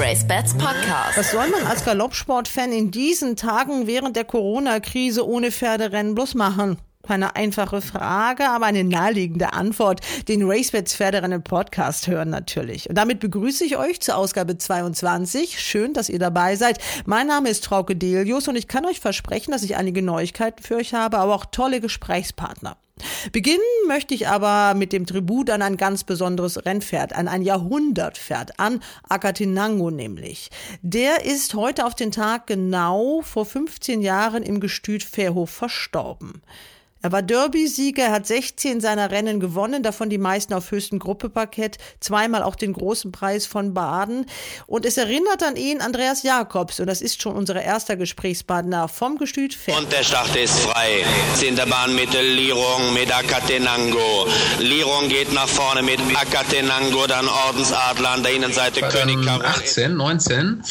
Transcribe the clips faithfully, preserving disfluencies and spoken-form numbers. Racebets Podcast. Was soll man als Galoppsportfan in diesen Tagen während der Corona-Krise ohne Pferderennen bloß machen? Eine einfache Frage, aber eine naheliegende Antwort. Den Racebets Pferderennen Podcast hören natürlich. Und damit begrüße ich euch zur Ausgabe zweiundzwanzig. Schön, dass ihr dabei seid. Mein Name ist Frauke Delius und ich kann euch versprechen, dass ich einige Neuigkeiten für euch habe, aber auch tolle Gesprächspartner. Beginnen möchte ich aber mit dem Tribut an ein ganz besonderes Rennpferd, an ein Jahrhundertpferd, an Acatenango nämlich. Der ist heute auf den Tag genau vor fünfzehn Jahren im Gestüt Fährhof verstorben. Er war Derby-Sieger, hat sechzehn seiner Rennen gewonnen, davon die meisten auf höchstem Gruppeparkett, zweimal auch den großen Preis von Baden. Und es erinnert an ihn Andreas Jakobs. Und das ist schon unser erster Gesprächspartner vom Gestüt Fell. Und der Start ist frei. Hinterbahnmittel Lirung mit Acatenango. Lirung geht nach vorne mit Acatenango, dann Ordensadler an der Innenseite König Karol. achtzehn, neunzehn.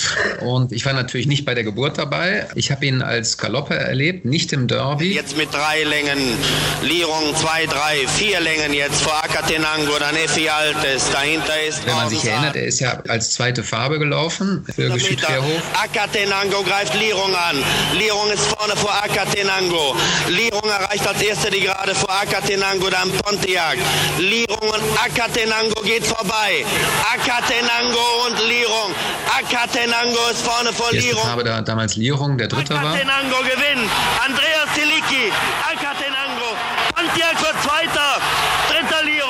Und ich war natürlich nicht bei der Geburt dabei. Ich habe ihn als Galoppe erlebt, nicht im Derby. Jetzt mit drei Längen. Lirung zwei, drei, vier Längen jetzt vor Acatenango, dann Effi Altes, dahinter ist... Wenn man sich erinnert, er ist ja als zweite Farbe gelaufen für Gestüt Fährhof. Acatenango greift Lirung an. Lirung ist vorne vor Acatenango. Lirung erreicht als erste die Gerade vor Acatenango, dann Pontiac. Lirung und Acatenango geht vorbei. Acatenango und Lirung. Acatenango ist vorne vor Lirung. Jetzt habe da damals Lirung, der dritte war. Acatenango gewinnt. Andreas Tylicki. Acatenango. Pontiac wird Zweiter. Dritter Lirung.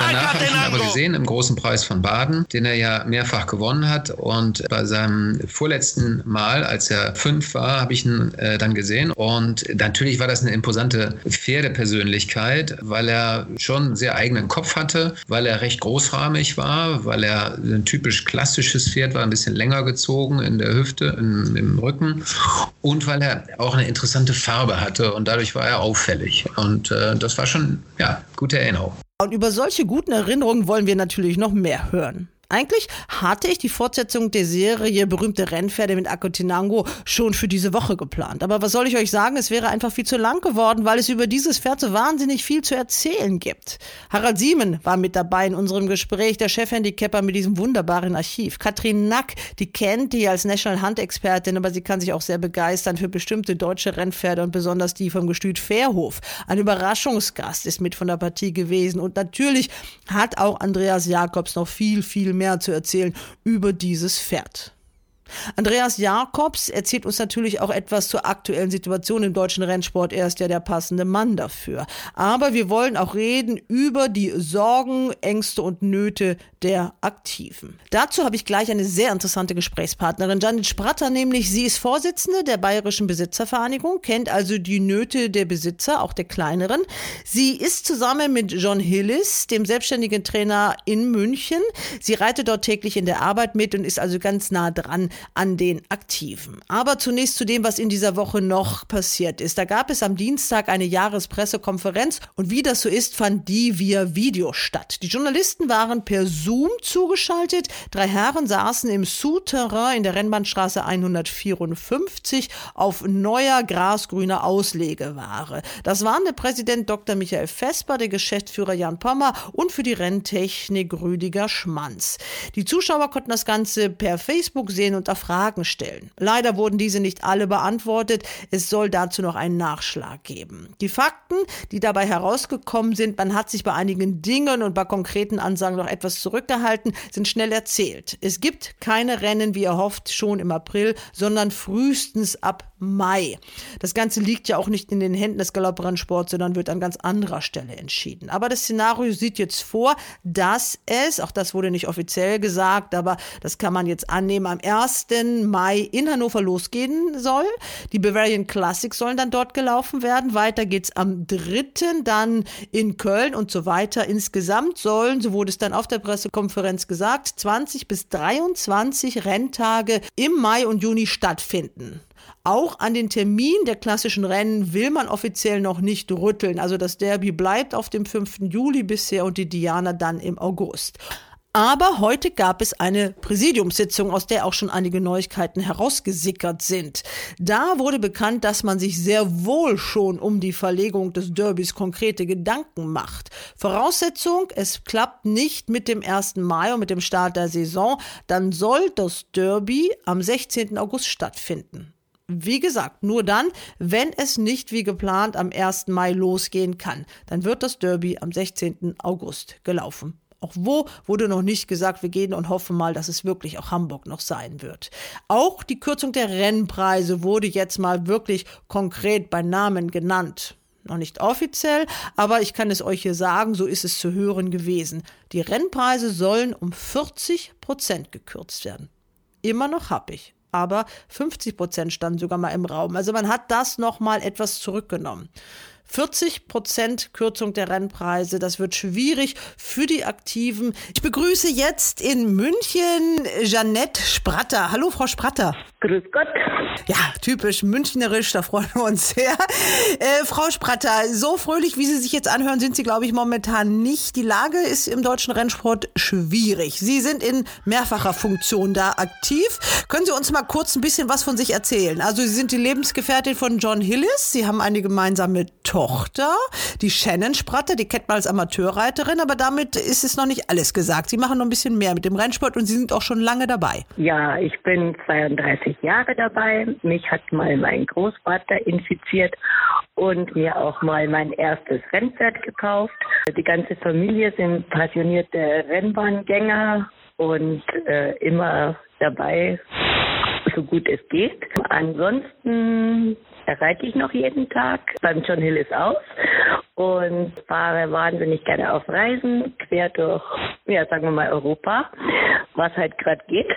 Danach habe ich ihn aber gesehen im großen Preis von Baden, den er ja mehrfach gewonnen hat. Und bei seinem vorletzten Mal, als er fünf war, habe ich ihn äh, dann gesehen. Und natürlich war das eine imposante Pferdepersönlichkeit, weil er schon einen sehr eigenen Kopf hatte, weil er recht großrahmig war, weil er ein typisch klassisches Pferd war, ein bisschen länger gezogen in der Hüfte, in, im Rücken. Und weil er auch eine interessante Farbe hatte. Und dadurch war er auffällig. Und äh, das war schon, ja, gute Erinnerung. Und über solche guten Erinnerungen wollen wir natürlich noch mehr hören. Eigentlich hatte ich die Fortsetzung der Serie Berühmte Rennpferde mit Acatenango schon für diese Woche geplant. Aber was soll ich euch sagen, es wäre einfach viel zu lang geworden, weil es über dieses Pferd so wahnsinnig viel zu erzählen gibt. Harald Siemen war mit dabei in unserem Gespräch, der Chefhandicapper mit diesem wunderbaren Archiv. Katrin Nack, die kennt ihr als National Hunt-Expertin, aber sie kann sich auch sehr begeistern für bestimmte deutsche Rennpferde und besonders die vom Gestüt Fährhof. Ein Überraschungsgast ist mit von der Partie gewesen und natürlich hat auch Andreas Jakobs noch viel, viel mehr zu erzählen über dieses Pferd. Andreas Jakobs erzählt uns natürlich auch etwas zur aktuellen Situation im deutschen Rennsport. Er ist ja der passende Mann dafür. Aber wir wollen auch reden über die Sorgen, Ängste und Nöte der Aktiven. Dazu habe ich gleich eine sehr interessante Gesprächspartnerin, Janine Spratter, nämlich sie ist Vorsitzende der Bayerischen Besitzervereinigung, kennt also die Nöte der Besitzer, auch der kleineren. Sie ist zusammen mit John Hillis, dem selbstständigen Trainer in München. Sie reitet dort täglich in der Arbeit mit und ist also ganz nah dran an den Aktiven. Aber zunächst zu dem, was in dieser Woche noch passiert ist. Da gab es am Dienstag eine Jahrespressekonferenz und wie das so ist, fand die via Video statt. Die Journalisten waren per Zoom zugeschaltet. Drei Herren saßen im Souterrain in der Rennbahnstraße hundertvierundfünfzig auf neuer grasgrüner Auslegeware. Das waren der Präsident Doktor Michael Vesper, der Geschäftsführer Jan Pommer und für die Renntechnik Rüdiger Schmanz. Die Zuschauer konnten das Ganze per Facebook sehen und Fragen stellen. Leider wurden diese nicht alle beantwortet. Es soll dazu noch einen Nachschlag geben. Die Fakten, die dabei herausgekommen sind, man hat sich bei einigen Dingen und bei konkreten Ansagen noch etwas zurückgehalten, sind schnell erzählt. Es gibt keine Rennen, wie erhofft, schon im April, sondern frühestens ab Mai. Das Ganze liegt ja auch nicht in den Händen des Galopprennsports, sondern wird an ganz anderer Stelle entschieden. Aber das Szenario sieht jetzt vor, dass es, auch das wurde nicht offiziell gesagt, aber das kann man jetzt annehmen, am ersten Mai in Hannover losgehen soll. Die Bavarian Classic sollen dann dort gelaufen werden. Weiter geht's am dritten dann in Köln und so weiter. Insgesamt sollen, so wurde es dann auf der Pressekonferenz gesagt, zwanzig bis dreiundzwanzig Renntage im Mai und Juni stattfinden. Auch an den Termin der klassischen Rennen will man offiziell noch nicht rütteln. Also das Derby bleibt auf dem fünften Juli bisher und die Diana dann im August. Aber heute gab es eine Präsidiumssitzung, aus der auch schon einige Neuigkeiten herausgesickert sind. Da wurde bekannt, dass man sich sehr wohl schon um die Verlegung des Derbys konkrete Gedanken macht. Voraussetzung, es klappt nicht mit dem ersten Mai und mit dem Start der Saison, dann soll das Derby am sechzehnten August stattfinden. Wie gesagt, nur dann, wenn es nicht wie geplant am ersten Mai losgehen kann. Dann wird das Derby am sechzehnten August gelaufen. Auch wo wurde noch nicht gesagt, wir gehen und hoffen mal, dass es wirklich auch Hamburg noch sein wird. Auch die Kürzung der Rennpreise wurde jetzt mal wirklich konkret bei Namen genannt. Noch nicht offiziell, aber ich kann es euch hier sagen, so ist es zu hören gewesen. Die Rennpreise sollen um vierzig Prozent gekürzt werden. Immer noch happig. Aber fünfzig Prozent standen sogar mal im Raum. Also man hat das nochmal etwas zurückgenommen. vierzig Prozent Kürzung der Rennpreise, das wird schwierig für die Aktiven. Ich begrüße jetzt in München Janine Spratter. Hallo Frau Spratter. Grüß Gott. Ja, typisch münchnerisch, da freuen wir uns sehr. Äh, Frau Spratter, so fröhlich, wie Sie sich jetzt anhören, sind Sie, glaube ich, momentan nicht. Die Lage ist im deutschen Rennsport schwierig. Sie sind in mehrfacher Funktion da aktiv. Können Sie uns mal kurz ein bisschen was von sich erzählen? Also Sie sind die Lebensgefährtin von John Hillis. Sie haben eine gemeinsame Tochter, die Shannon Spratter, die kennt man als Amateurreiterin, aber damit ist es noch nicht alles gesagt. Sie machen noch ein bisschen mehr mit dem Rennsport und Sie sind auch schon lange dabei. Ja, ich bin zweiunddreißig Jahre dabei. Mich hat mal mein Großvater infiziert und mir auch mal mein erstes Rennpferd gekauft. Die ganze Familie sind passionierte Rennbahngänger und äh, immer dabei, so gut es geht. Ansonsten reite ich noch jeden Tag beim John Hillis aus und fahre wahnsinnig gerne auf Reisen, quer durch, ja, sagen wir mal Europa, was halt gerade geht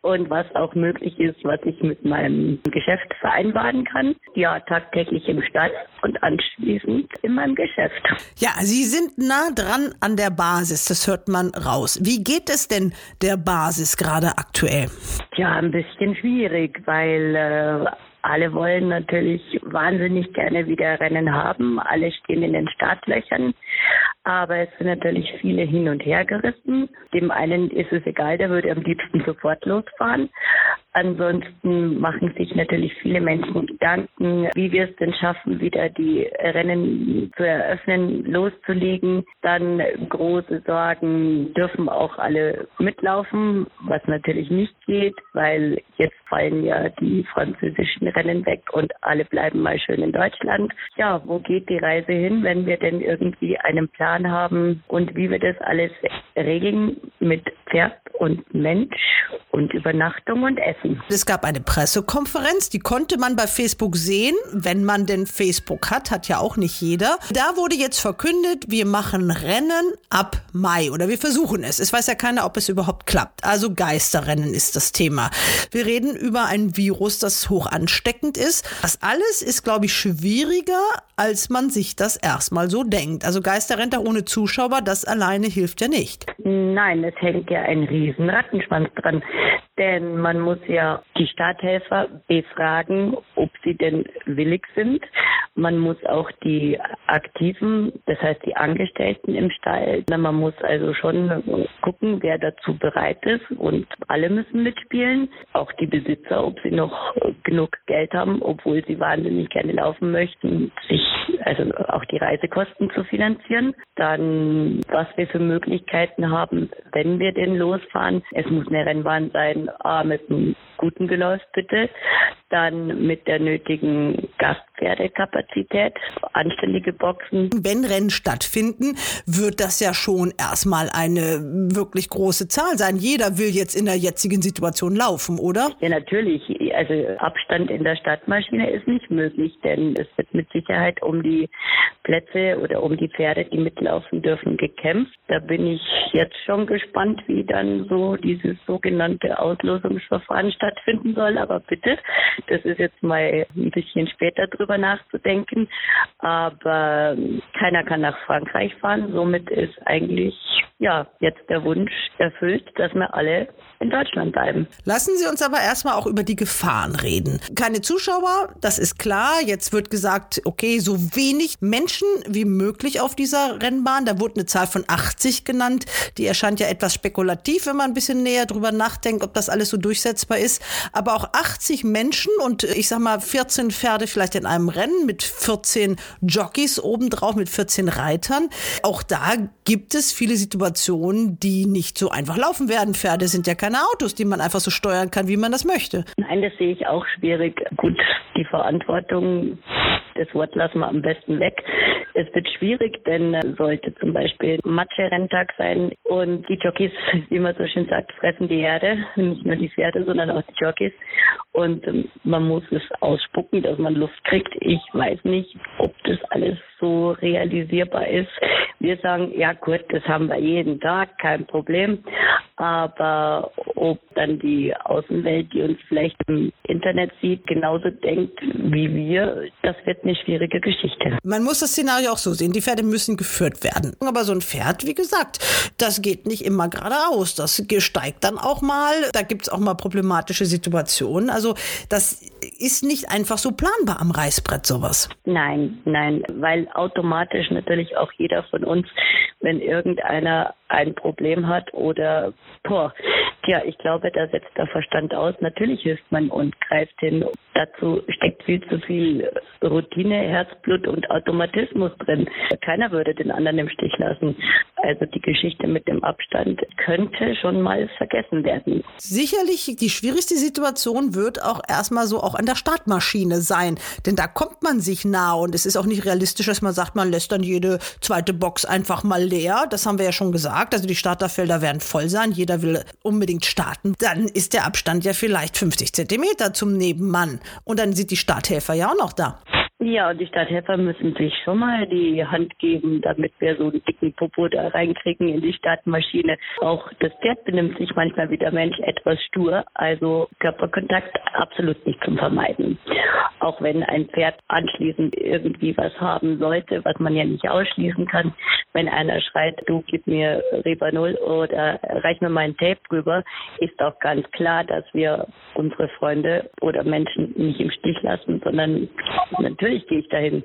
und was auch möglich ist, was ich mit meinem Geschäft vereinbaren kann. Ja, tagtäglich im Stall und anschließend in meinem Geschäft. Ja, Sie sind nah dran an der Basis, das hört man raus. Wie geht es denn der Basis gerade aktuell? Ja, ein bisschen schwierig, weil äh, alle wollen natürlich wahnsinnig gerne wieder Rennen haben. Alle stehen in den Startlöchern. Aber es sind natürlich viele hin und her gerissen. Dem einen ist es egal, der würde am liebsten sofort losfahren. Ansonsten machen sich natürlich viele Menschen Gedanken, wie wir es denn schaffen, wieder die Rennen zu eröffnen, loszulegen. Dann große Sorgen, dürfen auch alle mitlaufen, was natürlich nicht geht, weil jetzt fallen ja die französischen Rennen weg und alle bleiben mal schön in Deutschland. Ja, wo geht die Reise hin, wenn wir denn irgendwie einen Plan haben und wie wir das alles regeln mit Pferd und Mensch und Übernachtung und Essen. Es gab eine Pressekonferenz, die konnte man bei Facebook sehen, wenn man denn Facebook hat, hat ja auch nicht jeder. Da wurde jetzt verkündet, wir machen Rennen ab Mai oder wir versuchen es. Es weiß ja keiner, ob es überhaupt klappt. Also Geisterrennen ist das Thema. Wir reden über ein Virus, das hoch ansteckend ist. Das alles ist, glaube ich, schwieriger, als man sich das erstmal so denkt. Also Geisterrennen ohne Zuschauer, das alleine hilft ja nicht. Nein, es hängt ja ein riesen Rattenschwanz dran. Denn man muss ja die Starthelfer befragen, ob sie denn willig sind. Man muss auch die Aktiven, das heißt die Angestellten im Stall, man muss also schon gucken, wer dazu bereit ist und alle müssen mitspielen. Auch die Besitzer, ob sie noch genug Geld haben, obwohl sie wahnsinnig gerne laufen möchten, sich also auch die Reisekosten zu finanzieren. Dann, was wir für Möglichkeiten haben, wenn wir denn losfahren. Es muss eine Rennbahn sein, ah, mit einem guten Geläuf bitte, dann mit der nötigen Gastpferdekapazität, anständige Boxen. Wenn Rennen stattfinden, wird das ja schon erstmal eine wirklich große Zahl sein. Jeder will jetzt in der jetzigen Situation laufen, oder? Ja, natürlich. Also Abstand in der Startmaschine ist nicht möglich, denn es wird mit Sicherheit um die Plätze oder um die Pferde, die mitlaufen dürfen, gekämpft. Da bin ich jetzt schon gespannt, wie dann so dieses sogenannte Auslosungsverfahren stattfinden soll. Aber bitte, das ist jetzt mal ein bisschen später drüber nachzudenken. Aber keiner kann nach Frankreich fahren. Somit ist eigentlich ja jetzt der Wunsch erfüllt, dass wir alle in Deutschland bleiben. Lassen Sie uns aber erstmal auch über die Gefahren reden. Keine Zuschauer, das ist klar. Jetzt wird gesagt, okay, so wenig Menschen wie möglich auf dieser Rennbahn. Da wurde eine Zahl von achtzig genannt. Die erscheint ja etwas spekulativ, wenn man ein bisschen näher drüber nachdenkt, ob das alles so durchsetzbar ist. Aber auch achtzig Menschen und ich sag mal vierzehn Pferde vielleicht in einem Rennen mit vierzehn Jockeys obendrauf, mit vierzehn Reitern. Auch da gibt es viele Situationen, die nicht so einfach laufen werden. Pferde sind ja keine Autos, die man einfach so steuern kann, wie man das möchte. Nein, das sehe ich auch schwierig. Gut, die Verantwortung, das Wort lassen wir am besten weg. Es wird schwierig, denn sollte zum Beispiel Matsche-Renntag sein und die Jockeys, wie man so schön sagt, fressen die Herde. Nicht nur die Pferde, sondern auch die Jockeys. Und man muss es ausspucken, dass man Luft kriegt. Ich weiß nicht, ob das alles so realisierbar ist. Wir sagen, ja gut, das haben wir jeden Tag, kein Problem. Aber ob dann die Außenwelt, die uns vielleicht im Internet sieht, genauso denkt wie wir, das wird eine schwierige Geschichte. Man muss das Szenario auch so sehen, die Pferde müssen geführt werden. Aber so ein Pferd, wie gesagt, das geht nicht immer geradeaus. Das steigt dann auch mal, da gibt es auch mal problematische Situationen. Also das ist nicht einfach so planbar am Reißbrett sowas. Nein, nein, weil automatisch natürlich auch jeder von uns, wenn irgendeiner ein Problem hat oder, boah, tja, ich glaube, da setzt der Verstand aus. Natürlich hilft man und greift hin. Dazu steckt viel zu viel Routine, Herzblut und Automatismus drin. Keiner würde den anderen im Stich lassen. Also die Geschichte mit dem Abstand könnte schon mal vergessen werden. Sicherlich die schwierigste Situation wird auch erstmal so auch an der Startmaschine sein. Denn da kommt man sich nah und es ist auch nicht realistisch, dass man sagt, man lässt dann jede zweite Box einfach mal leer. Das haben wir ja schon gesagt. Also die Starterfelder werden voll sein, jeder will unbedingt starten, dann ist der Abstand ja vielleicht fünfzig Zentimeter zum Nebenmann und dann sind die Starthelfer ja auch noch da. Ja, und die Starthelfer müssen sich schon mal die Hand geben, damit wir so einen dicken Popo da reinkriegen in die Startmaschine. Auch das Pferd benimmt sich manchmal wie der Mensch etwas stur, also Körperkontakt absolut nicht zu vermeiden. Auch wenn ein Pferd anschließend irgendwie was haben sollte, was man ja nicht ausschließen kann. Wenn einer schreit, du gib mir Rebanol oder reich mir mein Tape rüber, ist auch ganz klar, dass wir unsere Freunde oder Menschen nicht im Stich lassen, sondern natürlich Natürlich gehe ich dahin,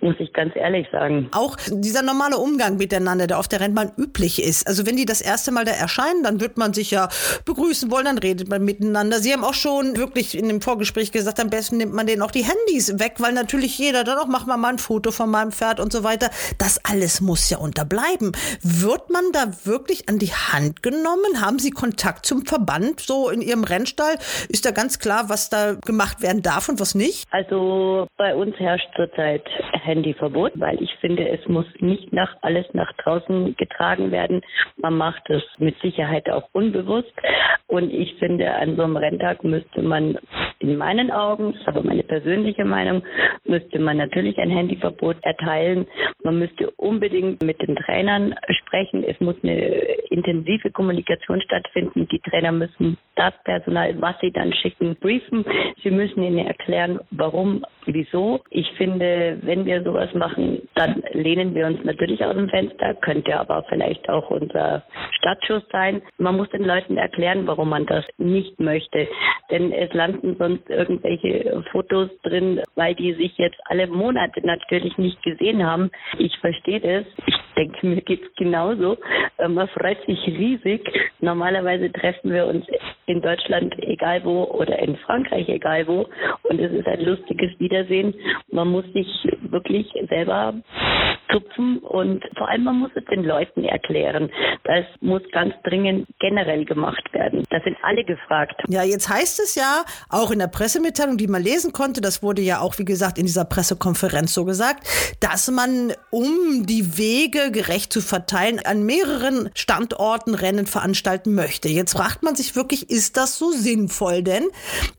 muss ich ganz ehrlich sagen. Auch dieser normale Umgang miteinander, der auf der Rennbahn üblich ist. Also wenn die das erste Mal da erscheinen, dann wird man sich ja begrüßen wollen, dann redet man miteinander. Sie haben auch schon wirklich in dem Vorgespräch gesagt, am besten nimmt man denen auch die Handys weg, weil natürlich jeder dann auch, mach mal mal ein Foto von meinem Pferd und so weiter. Das alles muss ja unterbleiben. Wird man da wirklich an die Hand genommen? Haben Sie Kontakt zum Verband so in Ihrem Rennstall? Ist da ganz klar, was da gemacht werden darf und was nicht? Also bei uns herrscht zurzeit Handyverbot, weil ich finde, es muss nicht nach alles nach draußen getragen werden. Man macht es mit Sicherheit auch unbewusst. Und ich finde, an so einem Renntag müsste man in meinen Augen, das ist aber meine persönliche Meinung, müsste man natürlich ein Handyverbot erteilen. Man müsste unbedingt mit den Trainern sprechen. Es muss eine intensive Kommunikation stattfinden. Die Trainer müssen das Personal, was sie dann schicken, briefen. Sie müssen ihnen erklären, warum, wieso. Ich finde, wenn wir sowas machen, dann lehnen wir uns natürlich aus dem Fenster, könnte aber vielleicht auch unser Startschuss sein. Man muss den Leuten erklären, warum man das nicht möchte, denn es landen sonst irgendwelche Fotos drin, weil die sich jetzt alle Monate natürlich nicht gesehen haben. Ich verstehe das. Ich denke, mir geht es genauso. Man freut sich riesig. Normalerweise treffen wir uns in Deutschland, egal wo, oder in Frankreich, egal wo. Und es ist ein lustiges Wiedersehen. Man muss sich wirklich selber zupfen und vor allem, man muss es den Leuten erklären. Das muss ganz dringend generell gemacht werden. Da sind alle gefragt. Ja, jetzt heißt es ja, auch in der Pressemitteilung, die man lesen konnte, das wurde ja auch, wie gesagt, in dieser Pressekonferenz so gesagt, dass man, um die Wege gerecht zu verteilen, an mehreren Standorten Rennen veranstalten möchte. Jetzt fragt man sich wirklich, ist das so sinnvoll? Denn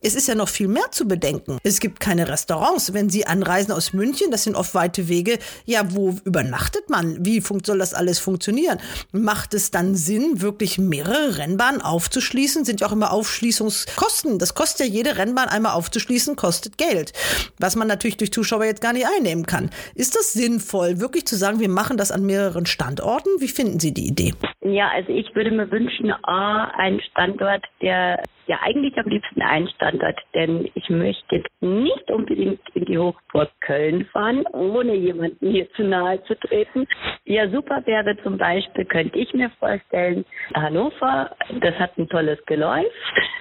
es ist ja noch viel mehr zu bedenken. Es gibt keine Restaurants. Wenn Sie anreisen aus München, das sind oft weite Wege, ja, wo übernachtet man? Wie soll das alles funktionieren? Macht es dann Sinn, wirklich mehrere Rennbahnen aufzuschließen? Sind ja auch immer Aufschließungskosten. Das kostet ja jede Rennbahn einmal aufzuschließen, kostet Geld. Was man natürlich durch Zuschauer jetzt gar nicht einnehmen kann. Ist das sinnvoll, wirklich zu sagen, wir machen das an mehreren mehreren Standorten. Wie finden Sie die Idee? Ja, also ich würde mir wünschen, A, einen Standort, der, ja eigentlich am liebsten einen Standort, denn ich möchte nicht unbedingt in die Hochburg Köln fahren, ohne jemanden hier zu nahe zu treten. Ja, super wäre zum Beispiel, könnte ich mir vorstellen, Hannover, das hat ein tolles Geläuf.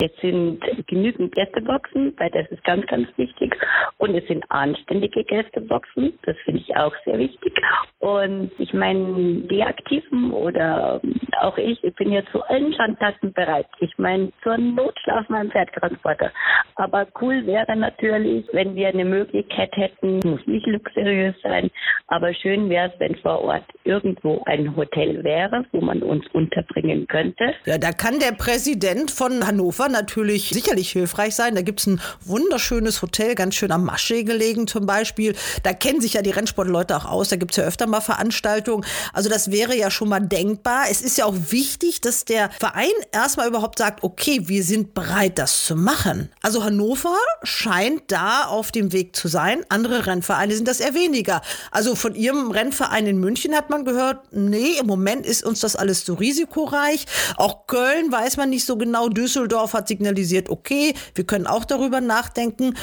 Jetzt sind genügend Gästeboxen, weil das ist ganz, ganz wichtig. Und es sind anständige Gästeboxen, das finde ich auch sehr wichtig. Und ich meine, die Aktiven oder auch ich, ich bin ja zu allen Schandtaten bereit. Ich meine, zur Not schlafen wir im Pferdtransporter. Aber cool wäre natürlich, wenn wir eine Möglichkeit hätten, muss nicht luxuriös sein, aber schön wäre es, wenn vor Ort irgendwo ein Hotel wäre, wo man uns unterbringen könnte. Ja, da kann der Präsident von Hannover natürlich sicherlich hilfreich sein. Da gibt es ein wunderschönes Hotel, ganz schön am Maschsee gelegen zum Beispiel. Da kennen sich ja die Rennsportleute auch aus. Da gibt es ja öfter mal Veranstaltungen. Also das wäre ja schon mal denkbar. Es ist ja auch wichtig, dass der Verein erstmal überhaupt sagt, okay, wir sind bereit, das zu machen. Also Hannover scheint da auf dem Weg zu sein. Andere Rennvereine sind das eher weniger. Also von Ihrem Rennverein in München hat man gehört, nee, im Moment ist uns das alles so risikoreich. Auch Köln weiß man nicht so genau. Düsseldorf hat signalisiert, okay, wir können auch darüber nachdenken.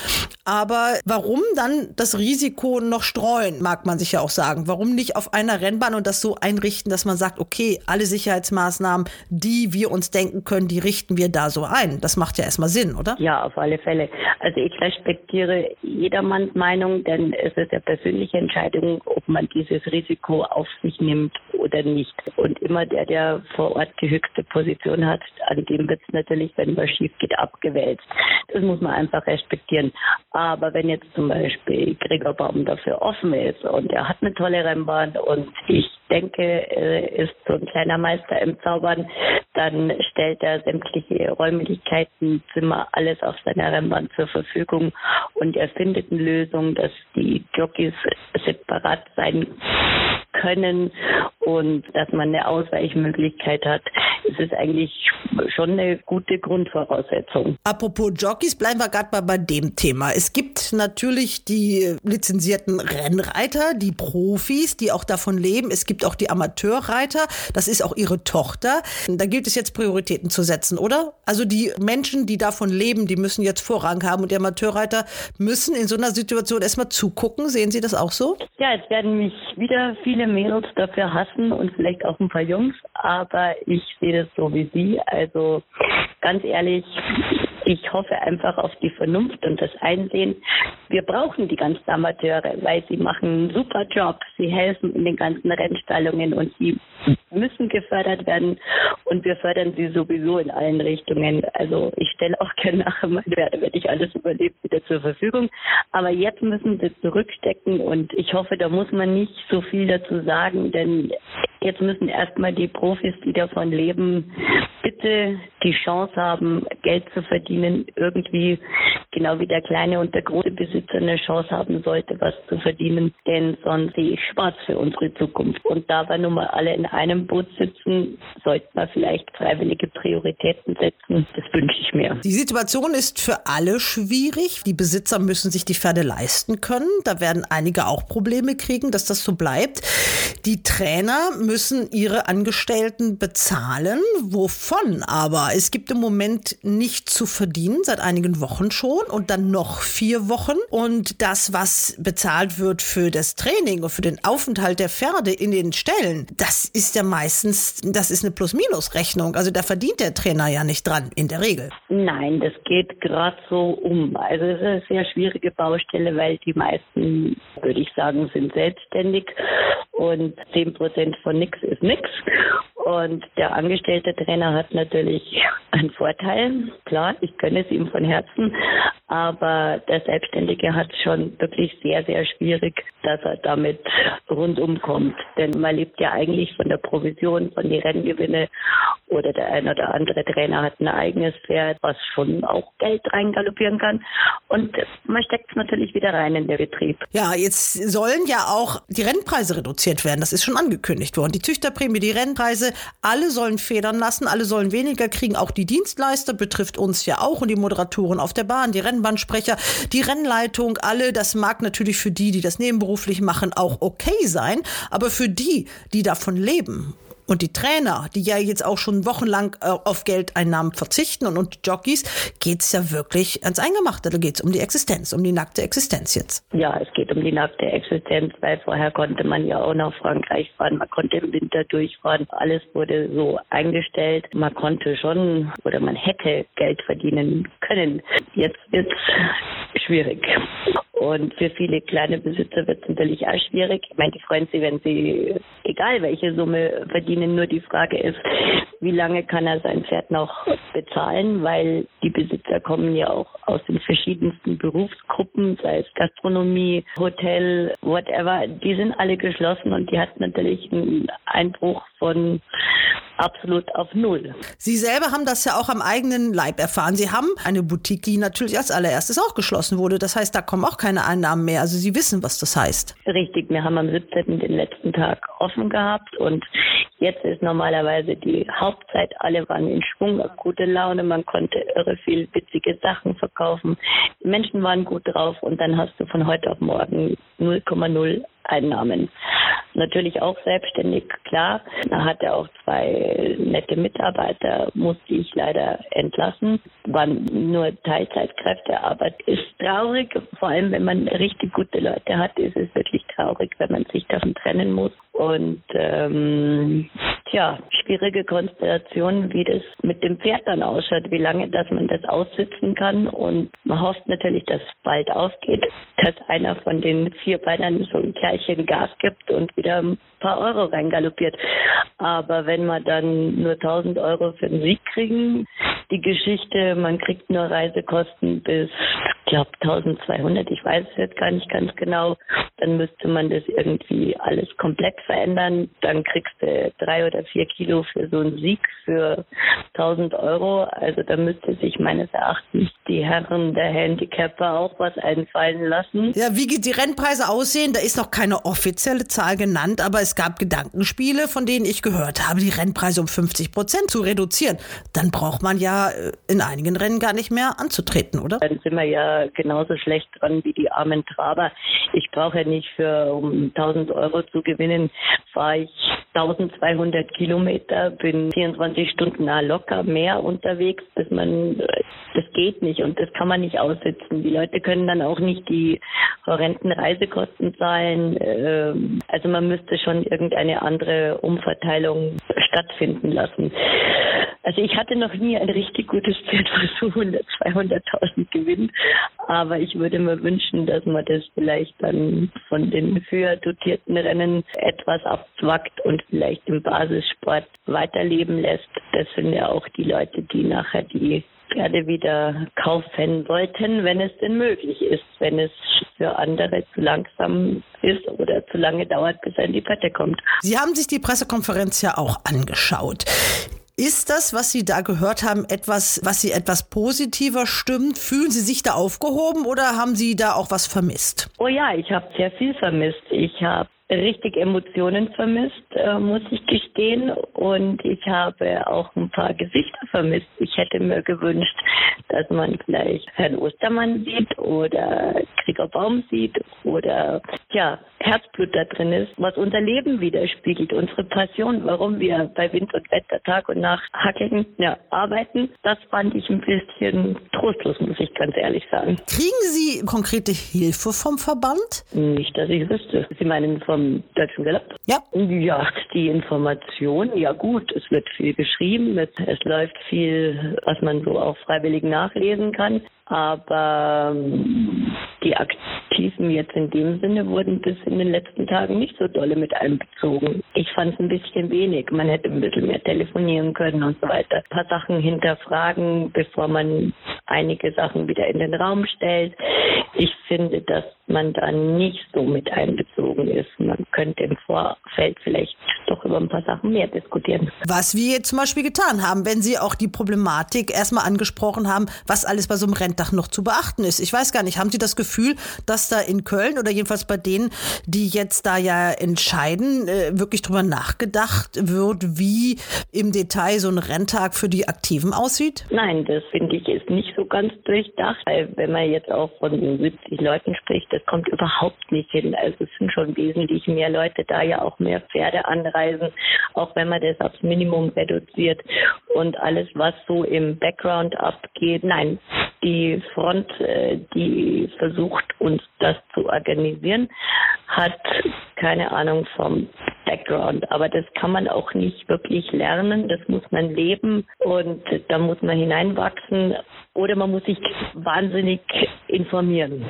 Aber warum dann das Risiko noch streuen, mag man sich ja auch sagen. Warum nicht auf einer Rennbahn und das so einrichten, dass man sagt, okay, alle Sicherheitsmaßnahmen, die wir uns denken können, die richten wir da so ein. Das macht ja erstmal Sinn, oder? Ja, auf alle Fälle. Also ich respektiere jedermanns Meinung, denn es ist ja persönliche Entscheidung, ob man dieses Risiko auf sich nimmt oder nicht. Und immer der, der vor Ort die höchste Position hat, an dem wird es natürlich, wenn was schief geht, abgewälzt. Das muss man einfach respektieren. Aber wenn jetzt zum Beispiel Gregor Baum dafür offen ist und er hat eine tolle Rennbahn und ich denke, er ist so ein kleiner Meister im Zaubern, dann stellt er sämtliche Räumlichkeiten, Zimmer, alles auf seiner Rennbahn zur Verfügung und er findet eine Lösung, dass die Jockeys separat sein können und dass man eine Ausweichmöglichkeit hat. Es ist eigentlich schon eine gute Grundvoraussetzung. Apropos Jockeys, bleiben wir gerade mal bei dem Thema. Es gibt natürlich die lizenzierten Rennreiter, die Profis, die auch davon leben. Es gibt auch die Amateurreiter. Das ist auch ihre Tochter. Da gilt es jetzt Prioritäten zu setzen, oder? Also die Menschen, die davon leben, die müssen jetzt Vorrang haben und die Amateurreiter müssen in so einer Situation erstmal zugucken. Sehen Sie das auch so? Ja, jetzt werden mich wieder viele Mädels dafür hassen und vielleicht auch ein paar Jungs, aber ich sehe das so wie Sie. Also ganz ehrlich, ich hoffe einfach auf die Vernunft und das Einsehen. Wir brauchen die ganzen Amateure, weil sie machen einen super Job. Sie helfen in den ganzen Rennstallungen und sie müssen gefördert werden. Und wir fördern sie sowieso in allen Richtungen. Also ich stelle auch gerne nachher mal, wenn ich alles überlebe, wieder zur Verfügung. Aber jetzt müssen wir zurückstecken und ich hoffe, da muss man nicht so viel dazu sagen, denn jetzt müssen erstmal die Profis, die davon leben, bitte die Chance haben, Geld zu verdienen, irgendwie genau wie der kleine und der große Besitzer eine Chance haben sollte, was zu verdienen, denn sonst sehe ich schwarz für unsere Zukunft. Und da wir nun mal alle in einem Boot sitzen, sollten wir vielleicht freiwillige Prioritäten setzen. Das wünsche ich mir. Die Situation ist für alle schwierig. Die Besitzer müssen sich die Pferde leisten können. Da werden einige auch Probleme kriegen, dass das so bleibt. Die Trainer müssen ihre Angestellten bezahlen, wovon aber? Es gibt im Moment nicht zu verdienen, seit einigen Wochen schon und dann noch vier Wochen. Und das, was bezahlt wird für das Training und für den Aufenthalt der Pferde in den Ställen, das ist ja meistens, das ist eine Plus-Minus-Rechnung. Also da verdient der Trainer ja nicht dran, in der Regel. Nein, das geht gerade so um. Also es ist eine sehr schwierige Baustelle, weil die meisten, würde ich sagen, sind selbstständig und zehn Prozent von nix ist nix. Und der angestellte Trainer hat natürlich einen Vorteil. Klar, ich gönne es ihm von Herzen. Aber der Selbstständige hat schon wirklich sehr, sehr schwierig, dass er damit rundum kommt. Denn man lebt ja eigentlich von der Provision, von den Renngewinne. Oder der ein oder andere Trainer hat ein eigenes Pferd, was schon auch Geld reingaloppieren kann. Und man steckt es natürlich wieder rein in den Betrieb. Ja, jetzt sollen ja auch die Rennpreise reduziert werden. Das ist schon angekündigt worden. Die Züchterprämie, die Rennpreise, alle sollen federn lassen, alle sollen weniger kriegen. Auch die Dienstleister betrifft uns ja auch und die Moderatoren auf der Bahn, die Rennpreise. Rennbahnsprecher, die Rennleitung, alle. Das mag natürlich für die, die das nebenberuflich machen, auch okay sein. Aber für die, die davon leben und die Trainer, die ja jetzt auch schon wochenlang äh, auf Geldeinnahmen verzichten und, und die Jockeys, geht's ja wirklich ans Eingemachte. Da geht's um die Existenz, um die nackte Existenz jetzt. Ja, es geht um die nackte Existenz, weil vorher konnte man ja auch nach Frankreich fahren, man konnte im Winter durchfahren, alles wurde so eingestellt. Man konnte schon oder man hätte Geld verdienen können. Jetzt wird's schwierig. Und für viele kleine Besitzer wird es natürlich auch schwierig. Ich meine, die freuen sich, wenn sie, egal welche Summe verdienen, nur die Frage ist, wie lange kann er sein Pferd noch bezahlen? Weil die Besitzer kommen ja auch aus den verschiedensten Berufsgruppen, sei es Gastronomie, Hotel, whatever. Die sind alle geschlossen und die hat natürlich einen Einbruch von absolut auf Null. Sie selber haben das ja auch am eigenen Leib erfahren. Sie haben eine Boutique, die natürlich als allererstes auch geschlossen wurde. Das heißt, da kommen auch keine Einnahmen mehr. Also Sie wissen, was das heißt. Richtig, wir haben am siebzehnten den letzten Tag offen gehabt und jetzt ist normalerweise die Hauptzeit. Alle waren in Schwung, auf gute Laune. Man konnte irre viel witzige Sachen verkaufen. Die Menschen waren gut drauf und dann hast du von heute auf morgen null Komma null Einnahmen. Natürlich auch selbstständig, klar. Da hatte auch zwei nette Mitarbeiter, musste ich leider entlassen. Waren nur Teilzeitkräfte, aber ist traurig. Vor allem, wenn man richtig gute Leute hat, ist es wirklich traurig, wenn man sich davon trennen muss. Und ähm, tja, schwierige Konstellation, wie das mit dem Pferd dann ausschaut, wie lange, dass man das aussitzen kann. Und man hofft natürlich, dass es bald aufgeht, dass einer von den Vierbeinern so ein Kerlchen Gas gibt und wieder ein paar Euro reingaloppiert. Aber wenn wir dann nur tausend Euro für den Sieg kriegen, die Geschichte, man kriegt nur Reisekosten bis, ich glaube, tausendzweihundert, ich weiß es jetzt gar nicht ganz genau, dann müsste man das irgendwie alles komplett verändern. Dann kriegst du drei oder vier Kilo für so einen Sieg für tausend Euro. Also da müsste sich meines Erachtens die Herren der Handicapper auch was einfallen lassen. Ja, wie die Rennpreise aussehen, da ist noch keine offizielle Zahl genannt, aber es gab Gedankenspiele, von denen ich gehört habe, die Rennpreise um fünfzig Prozent zu reduzieren. Dann braucht man ja in einigen Rennen gar nicht mehr anzutreten, oder? Dann sind wir ja genauso schlecht dran wie die armen Traber. Ich brauche ja nicht für, um tausend Euro zu gewinnen, fahre ich tausendzweihundert Kilometer, bin vierundzwanzig Stunden locker mehr unterwegs, bis man, das geht nicht und das kann man nicht aussitzen. Die Leute können dann auch nicht die horrenden Reisekosten zahlen. Also man müsste schon irgendeine andere Umverteilung stattfinden lassen. Also ich hatte noch nie ein richtig gutes Pferd, was so hundert, zweihunderttausend gewinnt, aber ich würde mir wünschen, dass man das vielleicht dann von den höher dotierten Rennen etwas abzwackt und vielleicht im Basissport weiterleben lässt. Das sind ja auch die Leute, die nachher die Pferde wieder kaufen wollten, wenn es denn möglich ist, wenn es für andere zu langsam ist oder zu lange dauert, bis er in die Pette kommt. Sie haben sich die Pressekonferenz ja auch angeschaut. Ist das, was Sie da gehört haben, etwas, was Sie etwas positiver stimmt? Fühlen Sie sich da aufgehoben oder haben Sie da auch was vermisst? Oh ja, ich habe sehr viel vermisst. Ich habe richtig Emotionen vermisst, äh, muss ich gestehen. Und ich habe auch ein paar Gesichter vermisst. Ich hätte mir gewünscht, dass man vielleicht Herrn Ostermann sieht oder Gregor Baum sieht oder ja, Herzblut da drin ist, was unser Leben widerspiegelt, unsere Passion, warum wir bei Wind und Wetter Tag und Nacht hackeln, ja, arbeiten. Das fand ich ein bisschen trostlos, muss ich ganz ehrlich sagen. Kriegen Sie konkrete Hilfe vom Verband? Nicht, dass ich wüsste. Sie meinen vom Deutschen Galopp? Ja. Ja, die Information, ja gut, es wird viel geschrieben, es, es läuft viel, was man so auch freiwillig nachlesen kann, aber die Aktiven jetzt in dem Sinne wurden bis in den letzten Tagen nicht so dolle mit einbezogen. Ich fand es ein bisschen wenig, man hätte ein bisschen mehr telefonieren können und so weiter, ein paar Sachen hinterfragen, bevor man einige Sachen wieder in den Raum stellt. Ich finde, dass man da nicht so mit einbezogen ist. Man könnte im Vorfeld vielleicht doch über ein paar Sachen mehr diskutieren. Was wir jetzt zum Beispiel getan haben, wenn Sie auch die Problematik erstmal angesprochen haben, was alles bei so einem Renntag noch zu beachten ist. Ich weiß gar nicht, haben Sie das Gefühl, dass da in Köln oder jedenfalls bei denen, die jetzt da ja entscheiden, wirklich drüber nachgedacht wird, wie im Detail so ein Renntag für die Aktiven aussieht? Nein, das finde ich ist nicht so ganz durchdacht, weil wenn man jetzt auch von den siebzig Leuten spricht, das kommt überhaupt nicht hin. Also es sind schon wesentlich mehr Leute da, ja auch mehr Pferde anreisen, auch wenn man das aufs Minimum reduziert und alles, was so im Background abgeht. Nein, die Front, die versucht uns das zu organisieren, hat keine Ahnung vom Background, aber das kann man auch nicht wirklich lernen, das muss man leben und da muss man hineinwachsen oder man muss sich wahnsinnig informieren.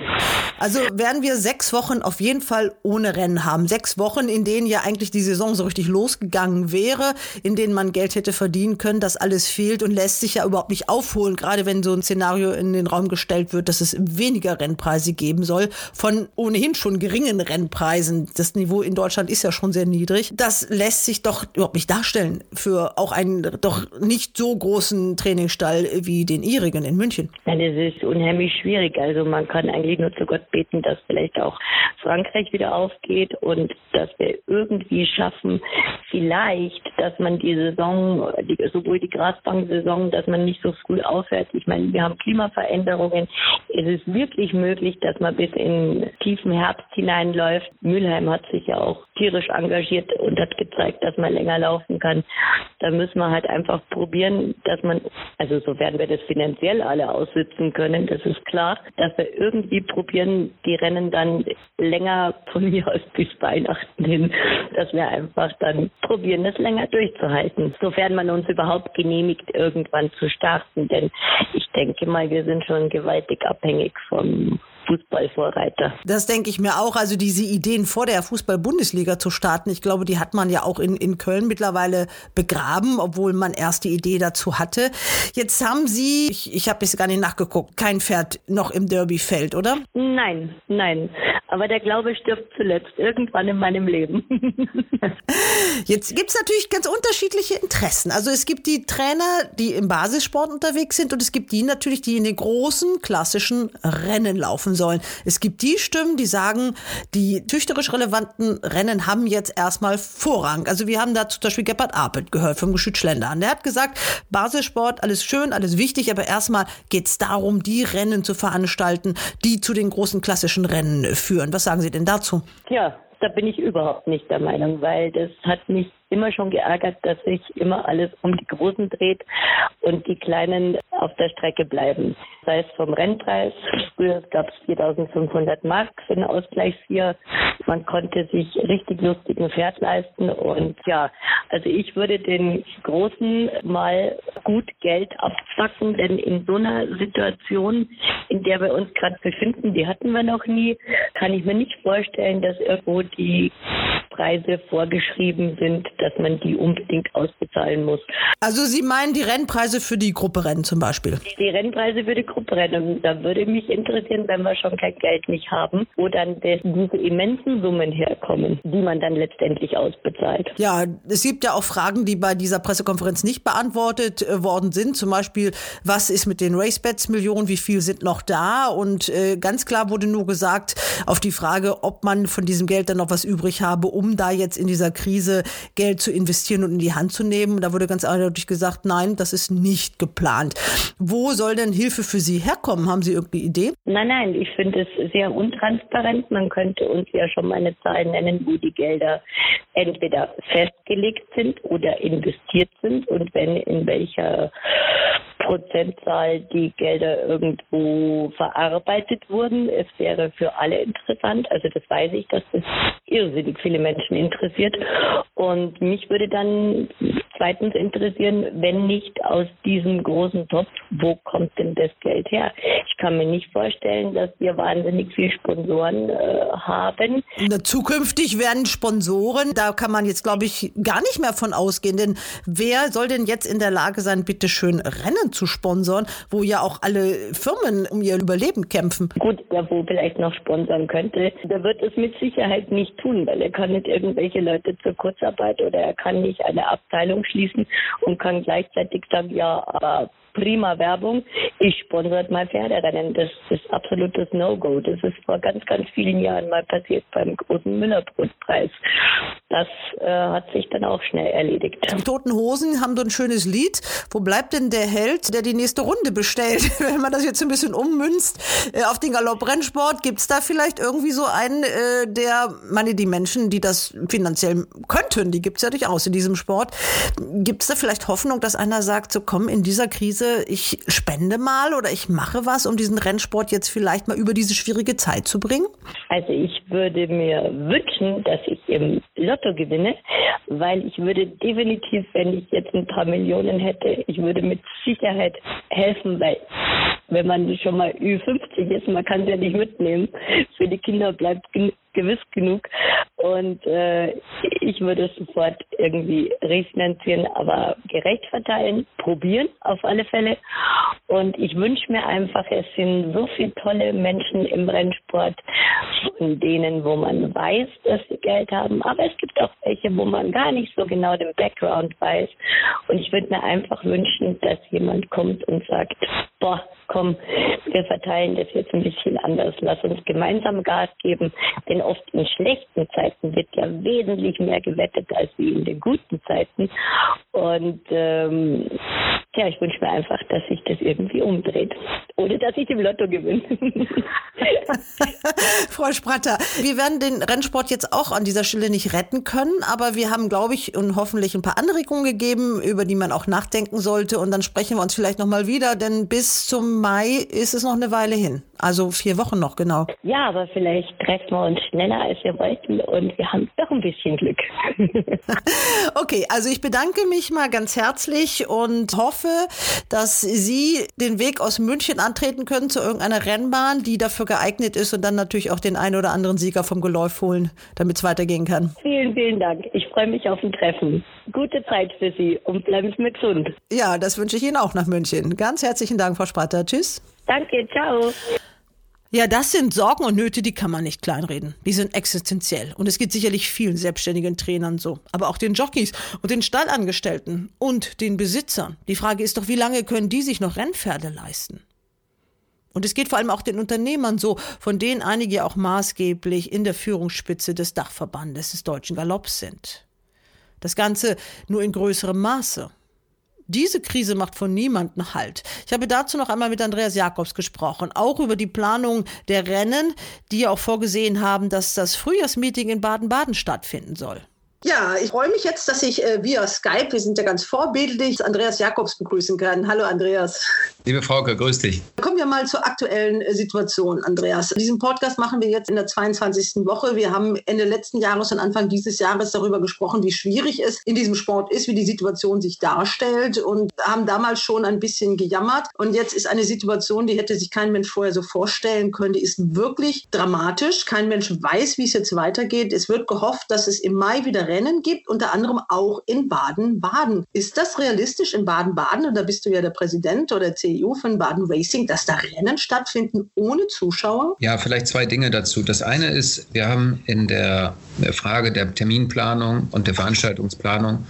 Also werden wir sechs Wochen auf jeden Fall ohne Rennen haben. Sechs Wochen, in denen ja eigentlich die Saison so richtig losgegangen wäre, in denen man Geld hätte verdienen können, das alles fehlt und lässt sich ja überhaupt nicht aufholen, gerade wenn so ein Szenario in den Raum gestellt wird, dass es weniger Rennpreise geben soll, von ohnehin schon geringen Rennpreisen. Das Niveau in Deutschland ist ja schon sehr niedrig. Das lässt sich doch überhaupt nicht darstellen für auch einen doch nicht so großen Trainingsstall wie den ihrigen in München. Ja, das ist unheimlich schwierig. Also man kann eigentlich nur zu Gott beten, dass vielleicht auch Frankreich wieder aufgeht und dass wir irgendwie schaffen, vielleicht, dass man die Saison, die, sowohl die Grasbank-Saison, dass man nicht so früh aufhört. Ich meine, wir haben Klimaveränderungen. Es ist wirklich möglich, dass man bis in tiefen Herbst hineinläuft. Mülheim hat sich ja auch tierisch engagiert und hat gezeigt, dass man länger laufen kann. Da müssen wir halt einfach probieren, dass man, also so werden wir das finanziell alle aussitzen können, das ist klar, dass wir irgendwie probieren, die Rennen dann länger von mir aus bis Weihnachten hin, dass wir einfach dann probieren, das länger durchzuhalten, sofern man uns überhaupt genehmigt, irgendwann zu starten. Denn ich denke mal, wir sind schon gewaltig abhängig vom Fußballvorreiter. Das denke ich mir auch. Also diese Ideen vor der Fußball-Bundesliga zu starten, ich glaube, die hat man ja auch in, in Köln mittlerweile begraben, obwohl man erst die Idee dazu hatte. Jetzt haben Sie, ich, ich habe jetzt gar nicht nachgeguckt, kein Pferd noch im Derbyfeld, oder? Nein, nein. Aber der Glaube stirbt zuletzt irgendwann in meinem Leben. Jetzt gibt es natürlich ganz unterschiedliche Interessen. Also es gibt die Trainer, die im Basissport unterwegs sind und es gibt die natürlich, die in den großen klassischen Rennen laufen sollen. Es gibt die Stimmen, die sagen, die züchterisch relevanten Rennen haben jetzt erstmal Vorrang. Also wir haben da zum Beispiel Gebhard Apelt gehört vom Geschützschländer. Der hat gesagt, Basissport, alles schön, alles wichtig, aber erstmal geht es darum, die Rennen zu veranstalten, die zu den großen klassischen Rennen führen. Was sagen Sie denn dazu? Ja, da bin ich überhaupt nicht der Meinung, weil das hat mich immer schon geärgert, dass sich immer alles um die Großen dreht und die Kleinen auf der Strecke bleiben. Sei es vom Rennpreis, früher gab es viertausendfünfhundert Mark für einen Ausgleichsvier. Man konnte sich richtig lustigen Pferd leisten und ja, also ich würde den Großen mal gut Geld abzwacken, denn in so einer Situation, in der wir uns gerade befinden, die hatten wir noch nie, kann ich mir nicht vorstellen, dass irgendwo die Preise vorgeschrieben sind, dass man die unbedingt ausbezahlen muss. Also Sie meinen die Rennpreise für die Grupperennen zum Beispiel? Die Rennpreise für die Grupperennen. Da würde mich interessieren, wenn wir schon kein Geld nicht haben, wo dann diese immensen Summen herkommen, die man dann letztendlich ausbezahlt. Ja, es gibt ja auch Fragen, die bei dieser Pressekonferenz nicht beantwortet äh, worden sind. Zum Beispiel, was ist mit den Racebets-Millionen? Wie viel sind noch da? Und äh, ganz klar wurde nur gesagt, auf die Frage, ob man von diesem Geld dann noch was übrig habe, um da jetzt in dieser Krise Geld zu investieren und in die Hand zu nehmen. Und da wurde ganz eindeutig gesagt, nein, das ist nicht geplant. Wo soll denn Hilfe für Sie herkommen? Haben Sie irgendeine Idee? Nein, nein, ich finde es sehr untransparent. Man könnte uns ja schon mal eine Zahl nennen, wo die Gelder entweder festgelegt sind oder investiert sind und wenn in welcher Prozentzahl die Gelder irgendwo verarbeitet wurden. Es wäre für alle interessant. Also das weiß ich, dass das irrsinnig viele Menschen interessiert. Und mich würde dann zweitens interessieren, wenn nicht aus diesem großen Topf, wo kommt denn das Geld her? Ich kann mir nicht vorstellen, dass wir wahnsinnig viel Sponsoren äh, haben. Zukünftig werden Sponsoren, da kann man jetzt, glaube ich, gar nicht mehr von ausgehen. Denn wer soll denn jetzt in der Lage sein, bitteschön Rennen zu sponsoren, wo ja auch alle Firmen um ihr Überleben kämpfen? Gut, ja, wo vielleicht noch sponsern könnte, der wird es mit Sicherheit nicht tun, weil er kann nicht irgendwelche Leute zur Kurzarbeit oder er kann nicht eine Abteilung schließen und kann gleichzeitig sagen, ja, aber prima Werbung, ich sponsert mal Pferderennen. Das ist absolutes No-Go. Das ist vor ganz, ganz vielen Jahren mal passiert beim großen Müllerbrotpreis. Das äh, hat sich dann auch schnell erledigt. Die Toten Hosen haben so ein schönes Lied. Wo bleibt denn der Held, der die nächste Runde bestellt? Wenn man das jetzt ein bisschen ummünzt äh, auf den Galopprennsport, gibt es da vielleicht irgendwie so einen, äh, der, meine, die Menschen, die das finanziell könnten, die gibt es ja durchaus in diesem Sport. Gibt es da vielleicht Hoffnung, dass einer sagt, so komm, in dieser Krise, ich spende mal oder ich mache was, um diesen Rennsport jetzt vielleicht mal über diese schwierige Zeit zu bringen? Also ich würde mir wünschen, dass ich im Lotto gewinne, weil ich würde definitiv, wenn ich jetzt ein paar Millionen hätte, ich würde mit Sicherheit helfen, weil wenn man schon mal Ü fünfzig ist, man kann es ja nicht mitnehmen, für die Kinder bleibt gen- gewiss genug und äh, ich würde es sofort irgendwie refinanzieren, aber gerecht verteilen, probieren auf alle Fälle und ich wünsche mir einfach, es sind so viele tolle Menschen im Rennsport, von denen, wo man weiß, dass sie Geld haben, aber es gibt auch welche, wo man gar nicht so genau den Background weiß und ich würde mir einfach wünschen, dass jemand kommt und sagt, boah, komm, wir verteilen das jetzt ein bisschen anders, lass uns gemeinsam Gas geben, denn oft in schlechten Zeiten wird ja wesentlich mehr gewettet als wie in den guten Zeiten und ähm, ja, ich wünsche mir einfach, dass sich das irgendwie umdreht, ohne dass ich im Lotto gewinne. Frau Spratter, wir werden den Rennsport jetzt auch an dieser Stelle nicht retten können, aber wir haben, glaube ich, und hoffentlich ein paar Anregungen gegeben, über die man auch nachdenken sollte und dann sprechen wir uns vielleicht nochmal wieder, denn bis zum Mai ist es noch eine Weile hin, also vier Wochen noch, genau. Ja, aber vielleicht treffen wir uns schneller, als wir wollten und wir haben doch ein bisschen Glück. Okay, also ich bedanke mich mal ganz herzlich und hoffe, dass Sie den Weg aus München antreten können zu irgendeiner Rennbahn, die dafür geeignet ist und dann natürlich auch den einen oder anderen Sieger vom Geläuf holen, damit es weitergehen kann. Vielen, vielen Dank. Ich freue mich auf ein Treffen. Gute Zeit für Sie und bleiben Sie gesund. Ja, das wünsche ich Ihnen auch nach München. Ganz herzlichen Dank, Frau Spratter. Tschüss. Danke, ciao. Ja, das sind Sorgen und Nöte, die kann man nicht kleinreden. Die sind existenziell. Und es geht sicherlich vielen selbstständigen Trainern so. Aber auch den Jockeys und den Stallangestellten und den Besitzern. Die Frage ist doch, wie lange können die sich noch Rennpferde leisten? Und es geht vor allem auch den Unternehmern so, von denen einige ja auch maßgeblich in der Führungsspitze des Dachverbandes des Deutschen Galopps sind. Das Ganze nur in größerem Maße. Diese Krise macht von niemandem Halt. Ich habe dazu noch einmal mit Andreas Jakobs gesprochen, auch über die Planung der Rennen, die ja auch vorgesehen haben, dass das Frühjahrsmeeting in Baden-Baden stattfinden soll. Ja, ich freue mich jetzt, dass ich äh, via Skype, wir sind ja ganz vorbildlich, Andreas Jakobs begrüßen kann. Hallo Andreas. Liebe Frauke, grüß dich. Kommen wir mal zur aktuellen äh, Situation, Andreas. Diesen Podcast machen wir jetzt in der zweiundzwanzigsten Woche. Wir haben Ende letzten Jahres und Anfang dieses Jahres darüber gesprochen, wie schwierig es in diesem Sport ist, wie die Situation sich darstellt und haben damals schon ein bisschen gejammert. Und jetzt ist eine Situation, die hätte sich kein Mensch vorher so vorstellen können. Die ist wirklich dramatisch. Kein Mensch weiß, wie es jetzt weitergeht. Es wird gehofft, dass es im Mai wieder Rennen gibt, unter anderem auch in Baden-Baden. Ist das realistisch in Baden-Baden? Und da bist du ja der Präsident oder C E O von Baden Racing, dass da Rennen stattfinden ohne Zuschauer? Ja, vielleicht zwei Dinge dazu. Das eine ist, wir haben in der Frage der Terminplanung und der Veranstaltungsplanung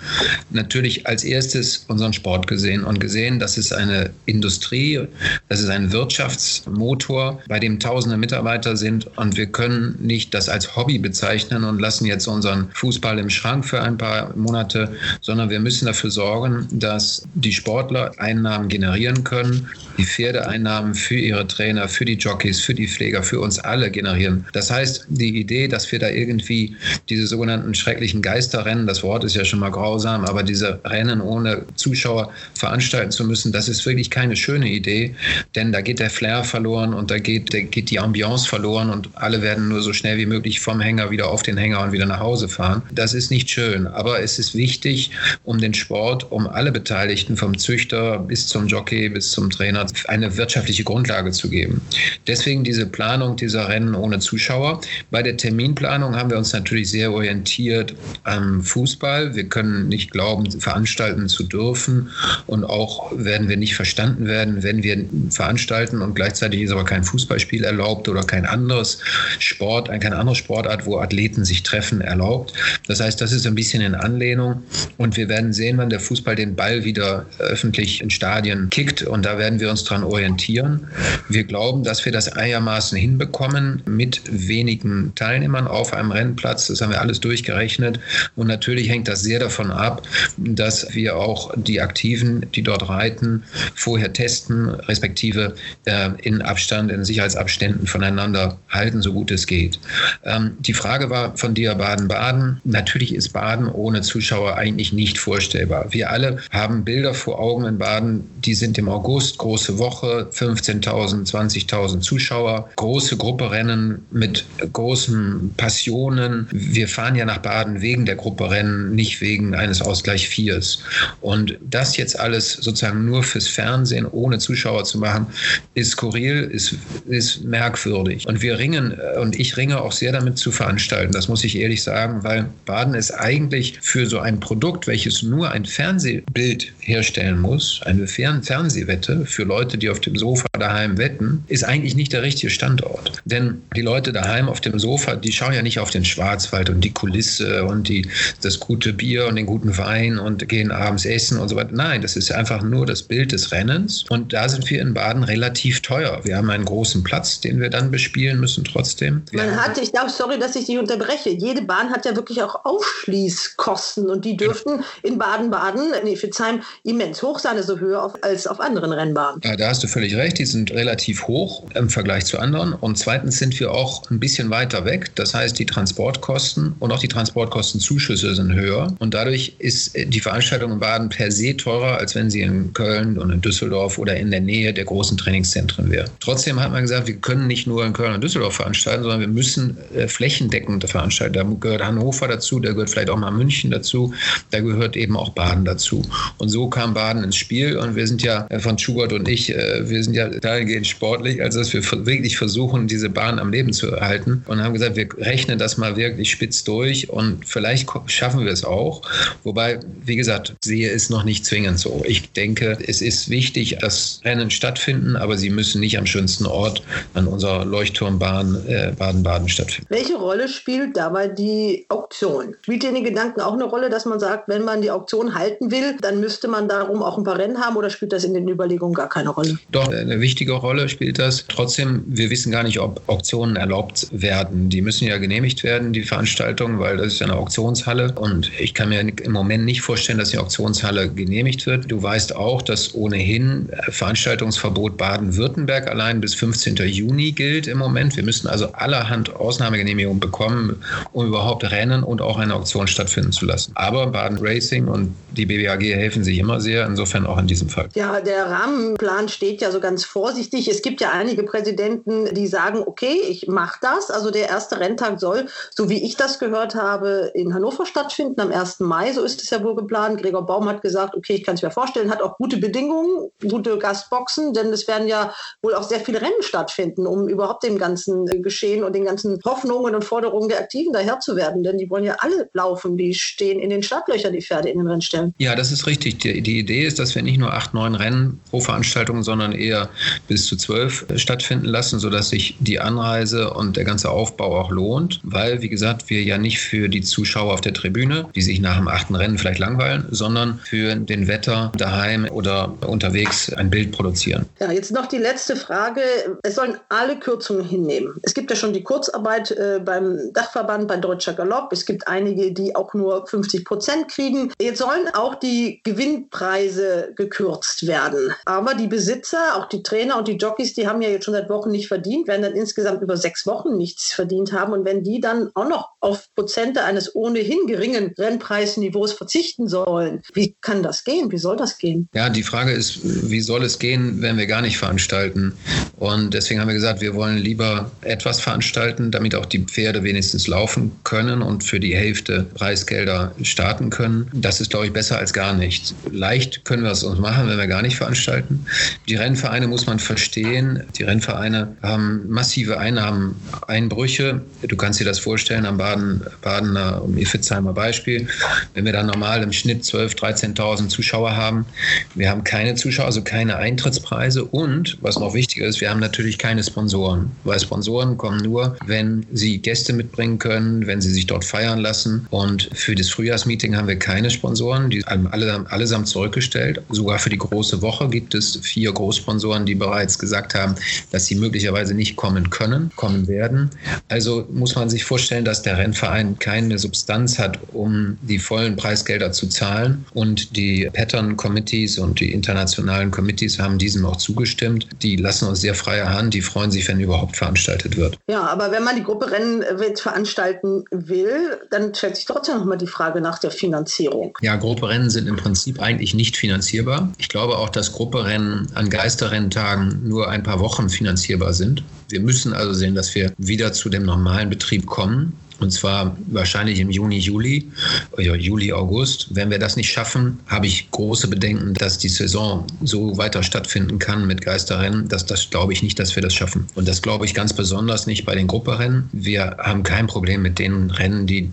natürlich als erstes unseren Sport gesehen und gesehen, das ist eine Industrie, das ist ein Wirtschaftsmotor, bei dem tausende Mitarbeiter sind und wir können nicht das als Hobby bezeichnen und lassen jetzt unseren Fußball im Schrank für ein paar Monate, sondern wir müssen dafür sorgen, dass die Sportler Einnahmen generieren können, die Pferdeeinnahmen für ihre Trainer, für die Jockeys, für die Pfleger, für uns alle generieren. Das heißt, die Idee, dass wir da irgendwie diese sogenannten schrecklichen Geisterrennen, das Wort ist ja schon mal grausam, aber diese Rennen ohne Zuschauer veranstalten zu müssen, das ist wirklich keine schöne Idee, denn da geht der Flair verloren und da geht, da geht die Ambiance verloren und alle werden nur so schnell wie möglich vom Hänger wieder auf den Hänger und wieder nach Hause fahren. Das ist nicht schön, aber es ist wichtig, um den Sport, um alle Beteiligten, vom Züchter bis zum Jockey, bis zum zum Trainer eine wirtschaftliche Grundlage zu geben. Deswegen diese Planung dieser Rennen ohne Zuschauer. Bei der Terminplanung haben wir uns natürlich sehr orientiert am Fußball. Wir können nicht glauben, veranstalten zu dürfen, und auch werden wir nicht verstanden werden, wenn wir veranstalten und gleichzeitig ist aber kein Fußballspiel erlaubt oder kein anderes Sport, keine andere Sportart, wo Athleten sich treffen, erlaubt. Das heißt, das ist ein bisschen in Anlehnung und wir werden sehen, wann der Fußball den Ball wieder öffentlich in Stadien kickt und da werden wir uns dran orientieren. Wir glauben, dass wir das einigermaßen hinbekommen mit wenigen Teilnehmern auf einem Rennplatz. Das haben wir alles durchgerechnet und natürlich hängt das sehr davon ab, dass wir auch die Aktiven, die dort reiten, vorher testen, respektive äh, in Abstand, in Sicherheitsabständen voneinander halten, so gut es geht. Ähm, die Frage war von dir, Baden-Baden. Natürlich ist Baden ohne Zuschauer eigentlich nicht vorstellbar. Wir alle haben Bilder vor Augen in Baden, die sind im August, große Woche, fünfzehntausend, zwanzigtausend Zuschauer, große Grupperennen mit großen Passionen. Wir fahren ja nach Baden wegen der Grupperennen, nicht wegen eines Ausgleich Viers. Und das jetzt alles sozusagen nur fürs Fernsehen ohne Zuschauer zu machen, ist skurril, ist, ist merkwürdig. Und wir ringen, und ich ringe auch sehr damit zu veranstalten, das muss ich ehrlich sagen, weil Baden ist eigentlich für so ein Produkt, welches nur ein Fernsehbild herstellen muss, eine Fernsehwette für Leute, die auf dem Sofa daheim wetten, ist eigentlich nicht der richtige Standort. Denn die Leute daheim auf dem Sofa, die schauen ja nicht auf den Schwarzwald und die Kulisse und die, das gute Bier und den guten Wein und gehen abends essen und so weiter. Nein, das ist einfach nur das Bild des Rennens und da sind wir in Baden relativ teuer. Wir haben einen großen Platz, den wir dann bespielen müssen trotzdem. Man hat, ich glaube, sorry, dass ich dich unterbreche, jede Bahn hat ja wirklich auch Aufschließkosten und die dürften ja in Baden-Baden, in Iffezheim immens hoch sein, also höher auf, als auf anderen Rennbahnen. Ja, da hast du völlig recht, die sind relativ hoch im Vergleich zu anderen und zweitens sind wir auch ein bisschen weiter weg, das heißt die Transportkosten und auch die Transportkostenzuschüsse sind höher und dadurch ist die Veranstaltung in Baden per se teurer, als wenn sie in Köln und in Düsseldorf oder in der Nähe der großen Trainingszentren wäre. Trotzdem hat man gesagt, wir können nicht nur in Köln und Düsseldorf veranstalten, sondern wir müssen äh, flächendeckend veranstalten. Da gehört Hannover dazu, da gehört vielleicht auch mal München dazu, da gehört eben auch Baden dazu. Und so kam Baden ins Spiel und wir sind ja, äh, von Schubert und ich, äh, wir sind ja dahingehend sportlich, also dass wir wirklich versuchen, diese Bahn am Leben zu erhalten und haben gesagt, wir rechnen das mal wirklich spitz durch und vielleicht schaffen wir es auch. Wobei, wie gesagt, sehe es noch nicht zwingend so. Ich denke, es ist wichtig, dass Rennen stattfinden, aber sie müssen nicht am schönsten Ort an unserer Leuchtturmbahn äh, Baden-Baden stattfinden. Welche Rolle spielt dabei die Auktion? Spielt dir in den Gedanken auch eine Rolle, dass man sagt, wenn man die Auktion halten will, dann müsste man darum auch ein paar Rennen haben oder spielt das in den Überlegungen gar keine Rolle? Doch, eine wichtige Rolle spielt das. Trotzdem, wir wissen gar nicht, ob Auktionen erlaubt werden. Die müssen ja genehmigt werden, die Veranstaltungen, weil das ist eine Auktionshalle und ich kann mir im Moment nicht vorstellen, dass die Auktionshalle genehmigt wird. Du weißt auch, dass ohnehin Veranstaltungsverbot Baden-Württemberg allein bis fünfzehnten Juni gilt im Moment. Wir müssen also allerhand Ausnahmegenehmigungen bekommen, um überhaupt Rennen und auch eine Auktion stattfinden zu lassen. Aber Baden Racing und die B B A G helfen sich immer sehr, insofern auch in diesem Fall. Ja, der Rahmenplan steht ja so ganz vorsichtig. Es gibt ja einige Präsidenten, die sagen, okay, ich mache das. Also der erste Renntag soll, so wie ich das gehört habe, in Hannover stattfinden, am ersten Mai. So ist es ja wohl geplant. Gregor Baum hat gesagt, okay, ich kann es mir vorstellen, hat auch gute Bedingungen, gute Gastboxen, denn es werden ja wohl auch sehr viele Rennen stattfinden, um überhaupt dem ganzen Geschehen und den ganzen Hoffnungen und Forderungen der Aktiven daher zu werden, denn die wollen ja alle laufen, die stehen in den Startlöchern, die Pferde in den Rennstellen. Ja, das ist richtig. Die, die Idee ist, dass wir nicht nur acht, neun Rennen pro Veranstaltung, sondern eher bis zu zwölf stattfinden lassen, sodass sich die Anreise und der ganze Aufbau auch lohnt, weil, wie gesagt, wir ja nicht für die Zuschauer auf der Tribüne, die sich nach dem achten Rennen vielleicht langweilen, sondern für den Wetter daheim oder unterwegs ein Bild produzieren. Ja, jetzt noch die letzte Frage. Es sollen alle Kürzungen hinnehmen. Es gibt ja schon die Kurzarbeit äh, beim Dachverband, bei Deutscher Galopp. Es gibt einige, die auch nur fünfzig Prozent kriegen. Jetzt sollen auch die Gewinnpreise gekürzt werden. Aber die Besitzer, auch die Trainer und die Jockeys, die haben ja jetzt schon seit Wochen nicht verdient, werden dann insgesamt über sechs Wochen nichts verdient haben. Und wenn die dann auch noch auf Prozente eines ohnehin geringen Rennpreisniveaus verzichten sollen, wie kann das gehen? Wie soll das gehen? Ja, die Frage ist, wie soll es gehen, wenn wir gar nicht veranstalten? Und deswegen haben wir gesagt, wir wollen lieber etwas veranstalten, damit auch die Pferde wenigstens laufen können und für die Hälfte Preisgelder starten können. Das ist, glaube ich, besser als gar nichts. Leicht können wir es uns machen, wenn wir gar nicht veranstalten. veranstalten. Die Rennvereine muss man verstehen. Die Rennvereine haben massive Einnahmeneinbrüche. Du kannst dir das vorstellen am Baden, Badener und Iffezheimer Beispiel. Wenn wir dann normal im Schnitt zwölftausend, dreizehntausend Zuschauer haben, wir haben keine Zuschauer, also keine Eintrittspreise. Und was noch wichtiger ist, wir haben natürlich keine Sponsoren, weil Sponsoren kommen nur, wenn sie Gäste mitbringen können, wenn sie sich dort feiern lassen. Und für das Frühjahrsmeeting haben wir keine Sponsoren, die haben alle, allesamt zurückgestellt. Sogar für die große Woche gibt es vier Großsponsoren, die bereits gesagt haben, dass sie möglicherweise nicht kommen können, kommen werden. Also muss man sich vorstellen, dass der Rennverein keine Substanz hat, um die vollen Preisgelder zu zahlen. Und die Pattern-Committees und die internationalen Committees haben diesem auch zugestimmt. Die lassen uns sehr freie Hand, die freuen sich, wenn überhaupt veranstaltet wird. Ja, aber wenn man die Gruppe Rennwett veranstalten will, dann stellt sich trotzdem nochmal die Frage nach der Finanzierung. Ja, Grupperennen sind im Prinzip eigentlich nicht finanzierbar. Ich glaube auch, dass Grupperennen an Geisterrenntagen nur ein paar Wochen finanzierbar sind. Wir müssen also sehen, dass wir wieder zu dem normalen Betrieb kommen. Und zwar wahrscheinlich im Juni, Juli, oder Juli, August. Wenn wir das nicht schaffen, habe ich große Bedenken, dass die Saison so weiter stattfinden kann mit Geisterrennen. Das, das glaube ich nicht, dass wir das schaffen. Und das glaube ich ganz besonders nicht bei den Grupperennen. Wir haben kein Problem mit den Rennen, die,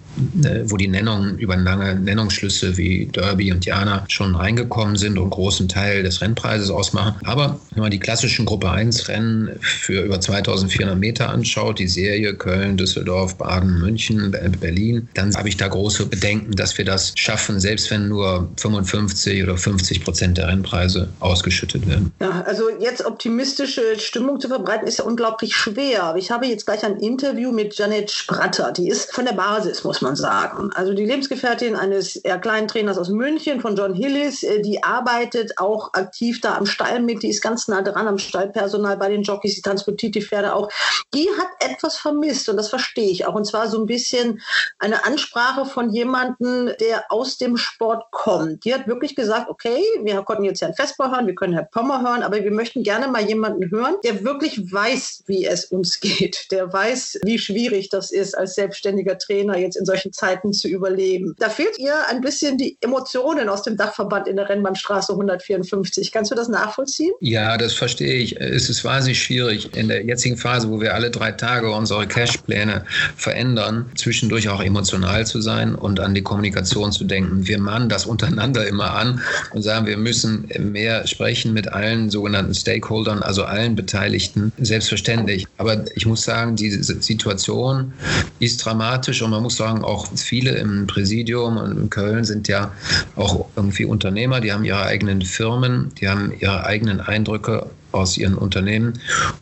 wo die Nennungen über lange Nennungsschlüsse wie Derby und Jana schon reingekommen sind und großen Teil des Rennpreises ausmachen. Aber wenn man die klassischen Gruppe eins Rennen für über zweitausendvierhundert Meter anschaut, die Serie Köln, Düsseldorf, Baden, München, Berlin, dann habe ich da große Bedenken, dass wir das schaffen, selbst wenn nur fünfundfünfzig oder fünfzig Prozent der Rennpreise ausgeschüttet werden. Ja, also jetzt optimistische Stimmung zu verbreiten, ist ja unglaublich schwer. Aber ich habe jetzt gleich ein Interview mit Janine Spratter. Die ist von der Basis, muss man sagen. Also die Lebensgefährtin eines eher kleinen Trainers aus München, von John Hillis, die arbeitet auch aktiv da am Stall mit. Die ist ganz nah dran am Stallpersonal bei den Jockeys. Die transportiert die Pferde auch. Die hat etwas vermisst und das verstehe ich auch. Und zwar so ein bisschen eine Ansprache von jemandem, der aus dem Sport kommt. Die hat wirklich gesagt, okay, wir konnten jetzt Herrn Vesper hören, wir können Herrn Pommer hören, aber wir möchten gerne mal jemanden hören, der wirklich weiß, wie es uns geht. Der weiß, wie schwierig das ist, als selbstständiger Trainer jetzt in solchen Zeiten zu überleben. Da fehlt ihr ein bisschen die Emotionen aus dem Dachverband in der Rennbahnstraße hundertvierundfünfzig. Kannst du das nachvollziehen? Ja, das verstehe ich. Es ist wahnsinnig schwierig in der jetzigen Phase, wo wir alle drei Tage unsere Cashpläne verändern, zwischendurch auch emotional zu sein und an die Kommunikation zu denken. Wir mahnen das untereinander immer an und sagen, wir müssen mehr sprechen mit allen sogenannten Stakeholdern, also allen Beteiligten, selbstverständlich. Aber ich muss sagen, diese Situation ist dramatisch und man muss sagen, auch viele im Präsidium und in Köln sind ja auch irgendwie Unternehmer, die haben ihre eigenen Firmen, die haben ihre eigenen Eindrücke aus ihren Unternehmen.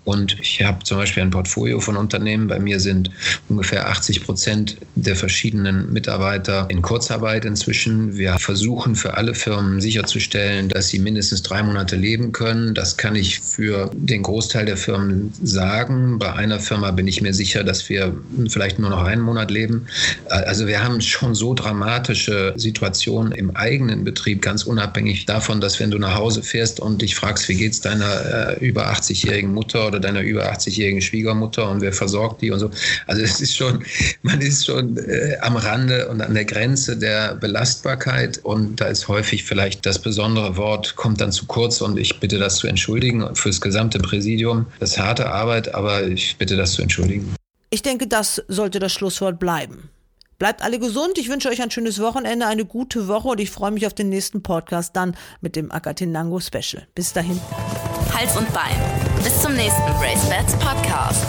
Und ich habe zum Beispiel ein Portfolio von Unternehmen. Bei mir sind ungefähr achtzig Prozent der verschiedenen Mitarbeiter in Kurzarbeit inzwischen. Wir versuchen für alle Firmen sicherzustellen, dass sie mindestens drei Monate leben können. Das kann ich für den Großteil der Firmen sagen. Bei einer Firma bin ich mir sicher, dass wir vielleicht nur noch einen Monat leben. Also wir haben schon so dramatische Situationen im eigenen Betrieb, ganz unabhängig davon, dass wenn du nach Hause fährst und dich fragst, wie geht's deiner über achtzigjährigen Mutter oder deiner über achtzigjährigen Schwiegermutter und wer versorgt die und so. Also es ist schon, man ist schon äh, am Rande und an der Grenze der Belastbarkeit und da ist häufig vielleicht das besondere Wort, kommt dann zu kurz und ich bitte das zu entschuldigen fürs gesamte Präsidium. Das ist harte Arbeit, aber ich bitte das zu entschuldigen. Ich denke, das sollte das Schlusswort bleiben. Bleibt alle gesund, ich wünsche euch ein schönes Wochenende, eine gute Woche und ich freue mich auf den nächsten Podcast dann mit dem Acatenango Special. Bis dahin. Hals und Bein. Bis zum nächsten Racebets Podcast.